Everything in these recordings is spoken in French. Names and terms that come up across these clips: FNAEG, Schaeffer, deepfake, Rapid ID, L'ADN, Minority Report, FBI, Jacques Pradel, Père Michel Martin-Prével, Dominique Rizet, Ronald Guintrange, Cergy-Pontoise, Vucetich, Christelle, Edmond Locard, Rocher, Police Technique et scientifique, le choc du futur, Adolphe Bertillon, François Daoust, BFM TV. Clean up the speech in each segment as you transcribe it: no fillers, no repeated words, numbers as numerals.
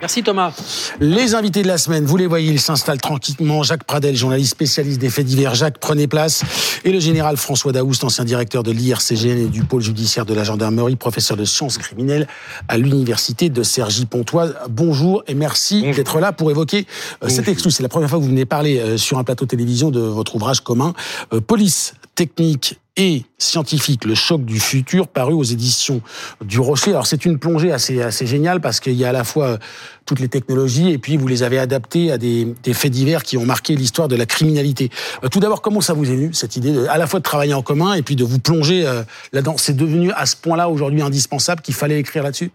Merci Thomas. Les invités de la semaine, vous les voyez, ils s'installent tranquillement. Jacques Pradel, journaliste spécialiste des faits divers. Jacques, prenez place. Et le général François Daoust, ancien directeur de l'IRCGN et du pôle judiciaire de la gendarmerie, professeur de sciences criminelles à l'université de Cergy-Pontoise. Bonjour et merci d'être là pour évoquer cet exclu. C'est la première fois que vous venez parler sur un plateau télévision de votre ouvrage commun, Police Technique et scientifique, le choc du futur, paru aux éditions du Rocher. Alors c'est une plongée assez géniale parce qu'il y a à la fois toutes les technologies et puis vous les avez adaptées à des faits divers qui ont marqué l'histoire de la criminalité. Tout d'abord, comment ça vous est venu cette idée à la fois de travailler en commun et puis de vous plonger là-dedans? C'est devenu à ce point-là aujourd'hui indispensable qu'il fallait écrire là-dessus?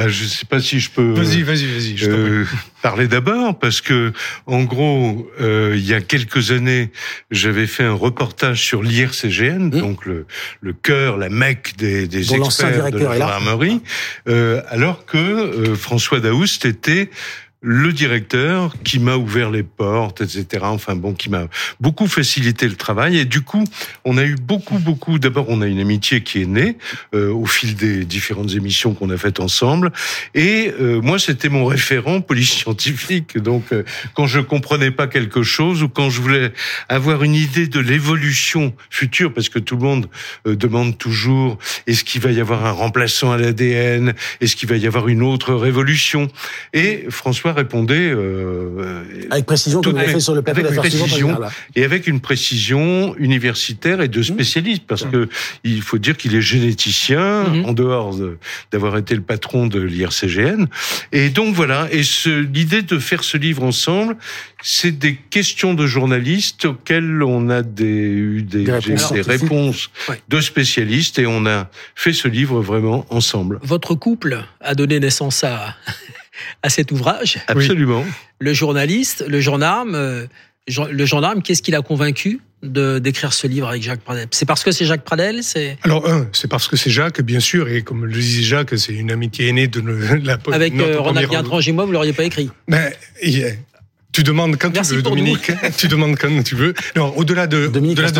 Je ne sais pas si je peux. Vas-y. Je parler d'abord parce que, en gros, il y a quelques années, j'avais fait un reportage sur l'IRCGN, donc le cœur, la mecque des dont experts de la gendarmerie, alors que François Daoust était le directeur qui m'a ouvert les portes, etc. Enfin bon, qui m'a beaucoup facilité le travail. Et du coup, on a eu beaucoup... D'abord, on a une amitié qui est née au fil des différentes émissions qu'on a faites ensemble. Et moi, c'était mon référent police scientifique. Donc, quand je comprenais pas quelque chose ou quand je voulais avoir une idée de l'évolution future, parce que tout le monde demande toujours est-ce qu'il va y avoir un remplaçant à l'ADN? Est-ce qu'il va y avoir une autre révolution? Et François répondait avec précision, comme on l'a fait sur le plateau de la précision, et avec une précision universitaire et de spécialiste, parce que il faut dire qu'il est généticien en dehors d'avoir été le patron de l'IRCGN. Et donc voilà. Et l'idée de faire ce livre ensemble, c'est des questions de journalistes auxquelles on a eu des réponses de spécialistes, et on a fait ce livre vraiment ensemble. Votre couple a donné naissance à cet ouvrage. Absolument. Le journaliste, le gendarme, qu'est-ce qu'il a convaincu d'écrire ce livre avec Jacques Pradel? C'est parce que c'est Jacques Pradel? C'est parce que c'est Jacques, bien sûr, et comme le disait Jacques, c'est une amitié aînée de la police. Avec Ronald Guintrange et moi, vous ne l'auriez pas écrit. Tu demandes quand tu veux, Dominique. Tu demandes quand tu veux. Non, au-delà de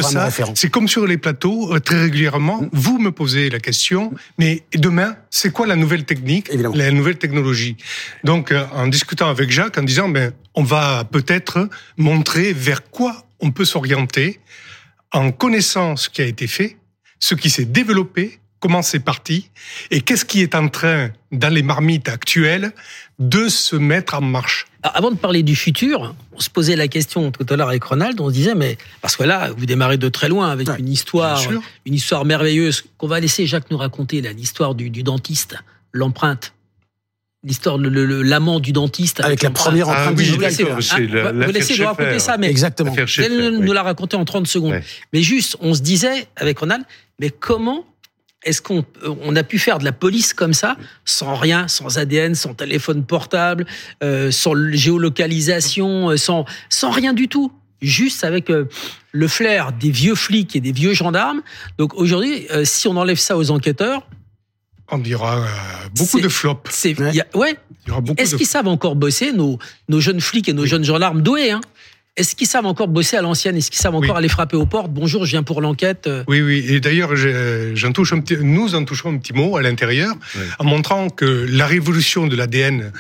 ça, c'est comme sur les plateaux, très régulièrement, vous me posez la question, mais demain, c'est quoi la nouvelle technique, la nouvelle technologie? Donc, en discutant avec Jacques, en disant, on va peut-être montrer vers quoi on peut s'orienter en connaissant ce qui a été fait, ce qui s'est développé, comment c'est parti, et qu'est-ce qui est en train, dans les marmites actuelles, de se mettre en marche. Avant de parler du futur, on se posait la question tout à l'heure avec Ronald, on se disait, parce que là, vous démarrez de très loin avec une histoire merveilleuse qu'on va laisser Jacques nous raconter, là, l'histoire du dentiste, l'empreinte. L'histoire l'amant du dentiste avec la première empreinte digitale. Vous laissez nous raconter ça, mais exactement. Vous allez nous la raconter en 30 secondes. Ouais. Mais juste, on se disait avec Ronald, mais comment est-ce qu'on a pu faire de la police comme ça, sans rien, sans ADN, sans téléphone portable, sans géolocalisation, sans rien du tout, juste avec le flair des vieux flics et des vieux gendarmes. Donc aujourd'hui, si on enlève ça aux enquêteurs, on dira beaucoup de flops. Est-ce qu'ils savent encore bosser, nos jeunes flics et nos jeunes gendarmes doués, hein? Est-ce qu'ils savent encore bosser à l'ancienne? Est-ce qu'ils savent encore aller frapper aux portes? Bonjour, je viens pour l'enquête. Oui. Et d'ailleurs, nous en touchons un petit mot à l'intérieur, en montrant que la révolution de l'ADN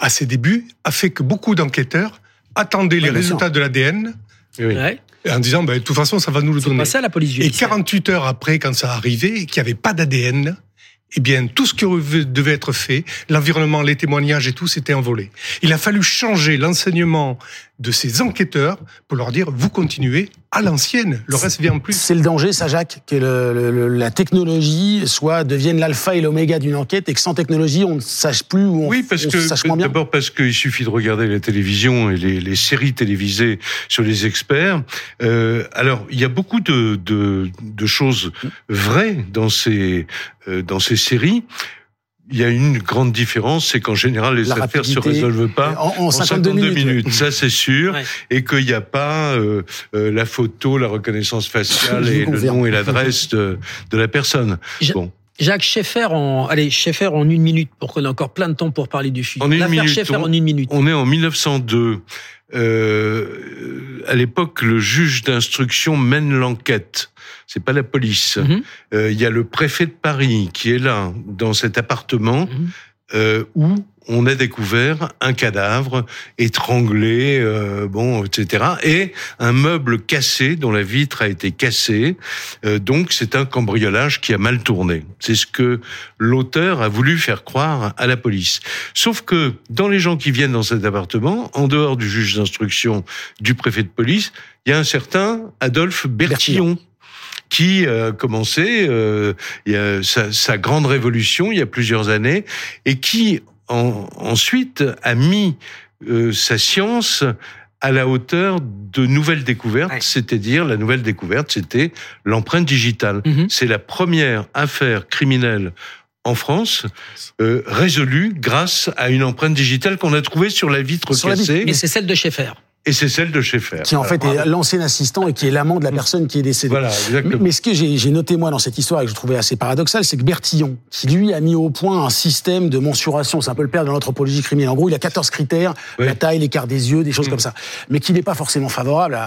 à ses débuts a fait que beaucoup d'enquêteurs attendaient les résultats de l'ADN. En disant, de toute façon, ça va nous le donner. C'est pas ça, la police judiciaire. Et 48 heures après, quand ça arrivait, et qu'il n'y avait pas d'ADN, tout ce qui devait être fait, l'environnement, les témoignages et tout, c'était envolé. Il a fallu changer l'enseignement de ces enquêteurs pour leur dire, vous continuez à l'ancienne, le reste vient en plus. C'est le danger, ça, Jacques, que la technologie devienne l'alpha et l'oméga d'une enquête, et que sans technologie, on ne sache plus ou on sache moins bien. D'abord parce qu'il suffit de regarder la télévision et les séries télévisées sur les experts. Alors, il y a beaucoup de choses vraies dans ces séries. Il y a une grande différence, c'est qu'en général, les affaires se résolvent pas en 52 minutes. Ça, c'est sûr. Ouais. Et qu'il n'y a pas la photo, la reconnaissance faciale et le nom et l'adresse de la personne. Jacques, Schaeffer en une minute, pour qu'on ait encore plein de temps pour parler du film. L'affaire Schaeffer en une minute. On est en 1902. À l'époque, le juge d'instruction mène l'enquête. C'est pas la police. Il y a le préfet de Paris qui est là, dans cet appartement. où on a découvert un cadavre étranglé, etc. Et un meuble cassé dont la vitre a été cassée. Donc, c'est un cambriolage qui a mal tourné. C'est ce que l'auteur a voulu faire croire à la police. Sauf que, dans les gens qui viennent dans cet appartement, en dehors du juge d'instruction, du préfet de police, il y a un certain Adolphe Bertillon. Qui a commencé sa grande révolution il y a plusieurs années et qui ensuite a mis sa science à la hauteur de nouvelles découvertes, ouais. C'est-à-dire la nouvelle découverte, c'était l'empreinte digitale. Mm-hmm. C'est la première affaire criminelle en France, résolue grâce à une empreinte digitale qu'on a trouvée sur la vitre cassée. Mais c'est celle de Schaeffer. Et c'est celle de Schaeffer. Qui en fait est l'ancien assistant et qui est l'amant de la personne qui est décédée. Voilà, exactement. Mais ce que j'ai noté moi dans cette histoire et que je trouvais assez paradoxal, c'est que Bertillon, qui lui a mis au point un système de mensuration, c'est un peu le père de l'anthropologie criminelle. En gros, il a 14 critères, oui. La taille, l'écart des yeux, des choses comme ça. Mais qu'il n'est pas forcément favorable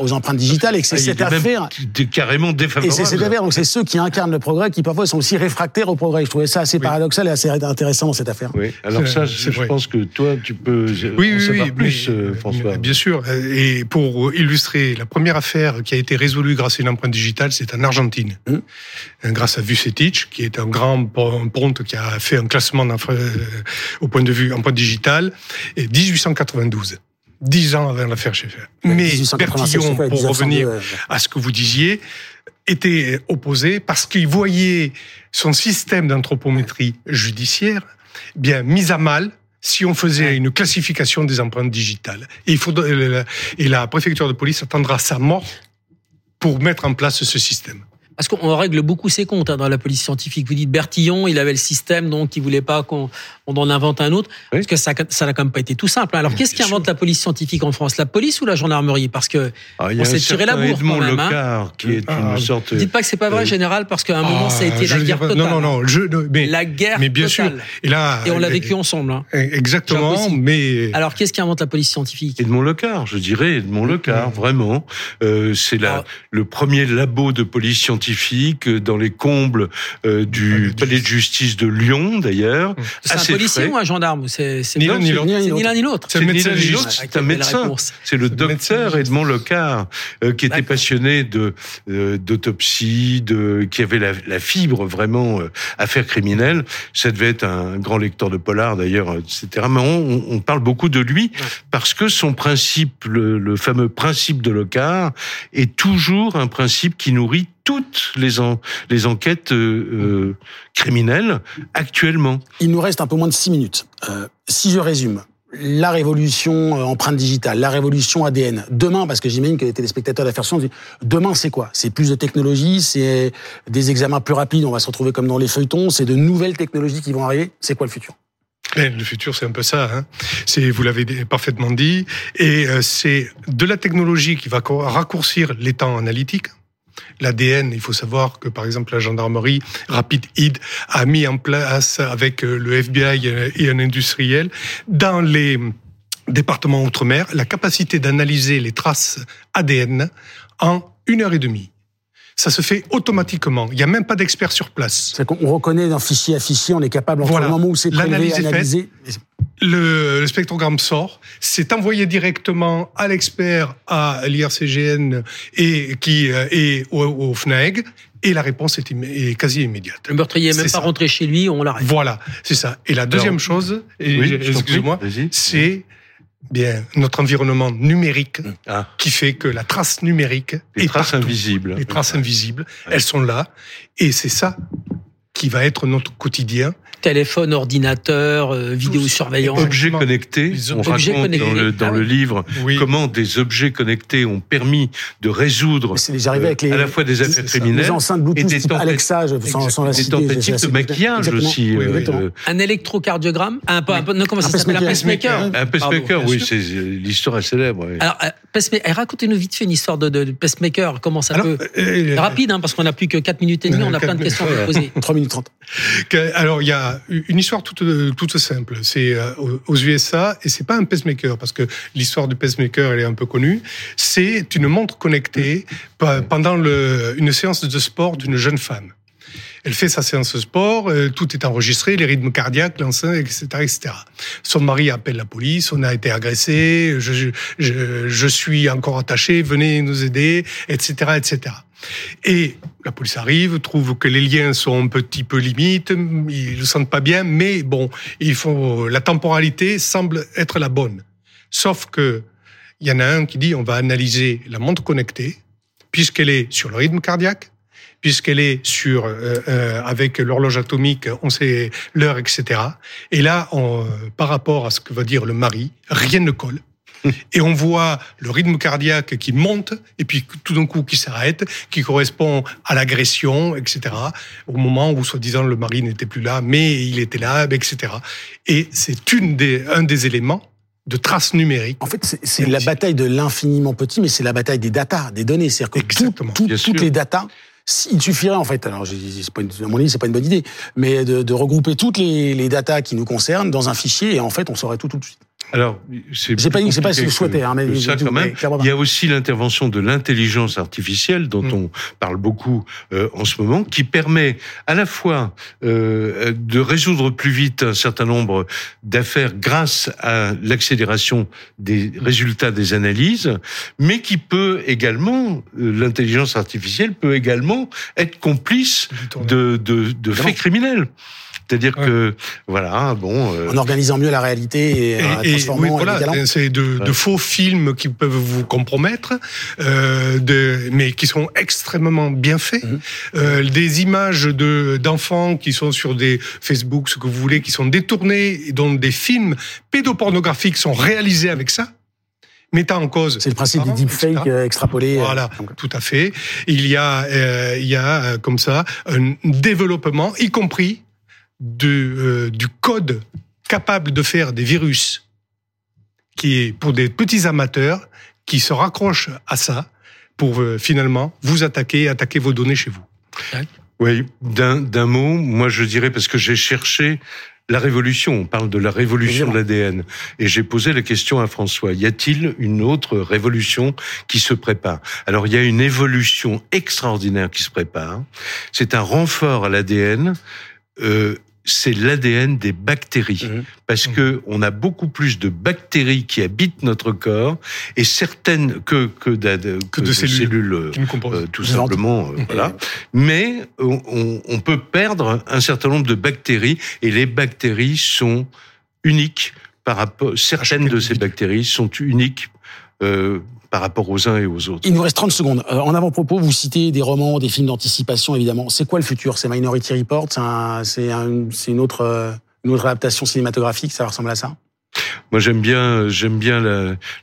aux empreintes digitales et que c'est cette affaire... carrément défavorable. Et c'est cette affaire, donc c'est ceux qui incarnent le progrès qui parfois sont aussi réfractaires au progrès. Je trouvais ça assez paradoxal et assez intéressant cette affaire. Oui, alors je pense que toi, tu peux en savoir plus, François. Bien sûr. Et pour illustrer, la première affaire qui a été résolue grâce à une empreinte digitale, c'est en Argentine. Grâce à Vucetich, qui est un grand ponte qui a fait un classement au point de vue empreinte digitale, 1892. 10 ans avant l'affaire Schaeffer. Mais Bertillon, pour revenir à ce que vous disiez, était opposé parce qu'il voyait son système d'anthropométrie judiciaire bien mis à mal si on faisait une classification des empreintes digitales. Et la préfecture de police attendra sa mort pour mettre en place ce système. Parce qu'on règle beaucoup ses comptes dans la police scientifique. Vous dites Bertillon, il avait le système, donc il ne voulait pas qu'on en invente un autre. Oui. Parce que ça n'a quand même pas été tout simple. Alors, qu'est-ce qui invente la police scientifique en France ? La police ou la gendarmerie ? Parce qu'on s'est tiré la bourre quand même. Edmond Locard, qui est une sorte... Ne dites pas que ce n'est pas vrai, général, parce qu'à un moment, ça a été la guerre totale. La guerre totale. Sûr. Et on l'a vécu ensemble. Exactement, mais... Alors, qu'est-ce qui invente la police scientifique ? Edmond Locard, je dirais. Edmond Locard, vraiment. C'est le premier labo de police scientifique dans les combles du palais de justice de Lyon, d'ailleurs. C'est un policier ou un gendarme ? C'est ni l'un ni l'autre. C'est un médecin. C'est le docteur Edmond Locard qui était passionné d'autopsie, qui avait la fibre vraiment affaire criminelle. Ça devait être un grand lecteur de polar, d'ailleurs, etc. Mais on parle beaucoup de lui parce que son principe, le fameux principe de Locard, est toujours un principe qui nourrit toutes les enquêtes criminelles actuellement. Il nous reste un peu moins de 6 minutes. Si je résume, la révolution empreinte digitale, la révolution ADN, demain, parce que j'imagine que les téléspectateurs d'Affaires Sciences disent, demain c'est quoi ? C'est plus de technologie, c'est des examens plus rapides, on va se retrouver comme dans les feuilletons, c'est de nouvelles technologies qui vont arriver, c'est quoi le futur ? Le futur, c'est un peu ça. Vous l'avez parfaitement dit. Et c'est de la technologie qui va raccourcir les temps analytiques. L'ADN, il faut savoir que, par exemple, la gendarmerie, Rapid ID, a mis en place, avec le FBI et un industriel, dans les départements outre-mer, la capacité d'analyser les traces ADN en 1h30. Ça se fait automatiquement. Il n'y a même pas d'expert sur place. C'est qu'on reconnaît d'un fichier à fichier, on est capable, entre le moment où c'est prélevé, analysé... Le spectrogramme sort, c'est envoyé directement à l'expert, à l'IRCGN et au FNAEG, et la réponse est quasi immédiate. Le meurtrier n'est même pas rentré chez lui, on l'arrête. Voilà, c'est ça. Et la deuxième chose, c'est notre environnement numérique qui fait que la trace numérique est partout. Les traces invisibles, elles sont là, et c'est ça qui va être notre quotidien. Téléphone, ordinateur, vidéosurveillance. Objets connectés. On raconte dans le livre comment des objets connectés ont permis de résoudre à la fois des affaires criminelles et des tentatives de maquillage aussi. Un électrocardiogramme, un pacemaker. Un pacemaker, oui, c'est l'histoire est célèbre. Alors, racontez-nous vite fait une histoire de pacemaker, comment ça peut... Rapide, parce qu'on n'a plus que 4 minutes et demie, on a plein de questions à poser. 3 minutes 30. Alors, il y a une histoire toute simple. C'est aux USA, et c'est pas un pacemaker, parce que l'histoire du pacemaker, elle est un peu connue. C'est une montre connectée pendant une séance de sport d'une jeune femme. Elle fait sa séance sport, tout est enregistré, les rythmes cardiaques, l'enceinte, etc., etc. Son mari appelle la police, on a été agressé, je suis encore attaché, venez nous aider, etc., etc. Et la police arrive, trouve que les liens sont un petit peu limites, ils ne le sentent pas bien, mais bon, la temporalité semble être la bonne. Sauf que il y en a un qui dit on va analyser la montre connectée, puisqu'elle est sur le rythme cardiaque, puisqu'elle est sur avec l'horloge atomique, on sait l'heure, etc. Et là, par rapport à ce que va dire le mari, rien ne colle. Et on voit le rythme cardiaque qui monte, et puis tout d'un coup qui s'arrête, qui correspond à l'agression, etc. Au moment où, soi-disant, le mari n'était plus là, mais il était là, etc. Et c'est un des éléments de traces numériques. En fait, c'est la bataille de l'infiniment petit, mais c'est la bataille des data, des données. C'est-à-dire que toutes les datas, il suffirait en fait, alors à mon avis c'est pas une bonne idée, mais de regrouper toutes les datas qui nous concernent dans un fichier, et en fait on saurait tout de suite. Alors, c'est pas ce que je souhaitais, hein, mais ça, quand même. Il y a aussi l'intervention de l'intelligence artificielle dont on parle beaucoup en ce moment, qui permet à la fois de résoudre plus vite un certain nombre d'affaires grâce à l'accélération des résultats des analyses, mais qui peut également, l'intelligence artificielle peut également être complice de faits criminels. C'est-à-dire que, voilà, bon... En organisant mieux la réalité et transformant... Oui, voilà, c'est de faux films qui peuvent vous compromettre, mais qui sont extrêmement bien faits. Mm-hmm. Des images d'enfants qui sont sur des Facebook, ce que vous voulez, qui sont détournées, dont des films pédopornographiques sont réalisés avec ça. Mettant en cause. C'est le principe du deepfake extrapolé. Voilà, tout à fait. Il y a comme ça, un développement, y compris du code capable de faire des virus, qui est pour des petits amateurs qui se raccrochent à ça pour finalement vous attaquer vos données chez vous. Oui, d'un mot, moi je dirais, parce que j'ai cherché la révolution, on parle de la révolution de l'ADN, et j'ai posé la question à François, y a-t-il une autre révolution qui se prépare? Alors il y a une évolution extraordinaire qui se prépare, c'est un renfort à l'ADN, c'est l'ADN des bactéries, parce que on a beaucoup plus de bactéries qui habitent notre corps et certaines que de cellules tout simplement, voilà. Mais on peut perdre un certain nombre de bactéries et les bactéries sont uniques par rapport. Certaines de ces bactéries sont uniques. Par rapport aux uns et aux autres. Il nous reste 30 secondes. En avant-propos, vous citez des romans, des films d'anticipation, évidemment. C'est quoi le futur? C'est Minority Report? C'est une autre adaptation cinématographique? Ça ressemble à ça? Moi, j'aime bien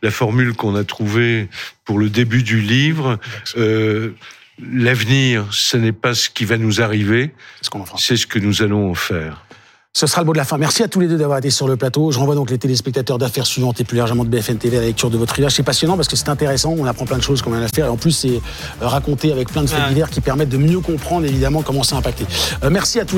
la formule qu'on a trouvée pour le début du livre. L'avenir, ce n'est pas ce qui va nous arriver, c'est ce que nous allons en faire. Ce sera le mot de la fin. Merci à tous les deux d'avoir été sur le plateau. Je renvoie donc les téléspectateurs d'Affaires Suivantes et plus largement de BFM TV à la lecture de votre livre. C'est passionnant parce que c'est intéressant, on apprend plein de choses qu'on a à faire et en plus c'est raconté avec plein de faits divers qui permettent de mieux comprendre évidemment comment ça a impacté. Merci à tous les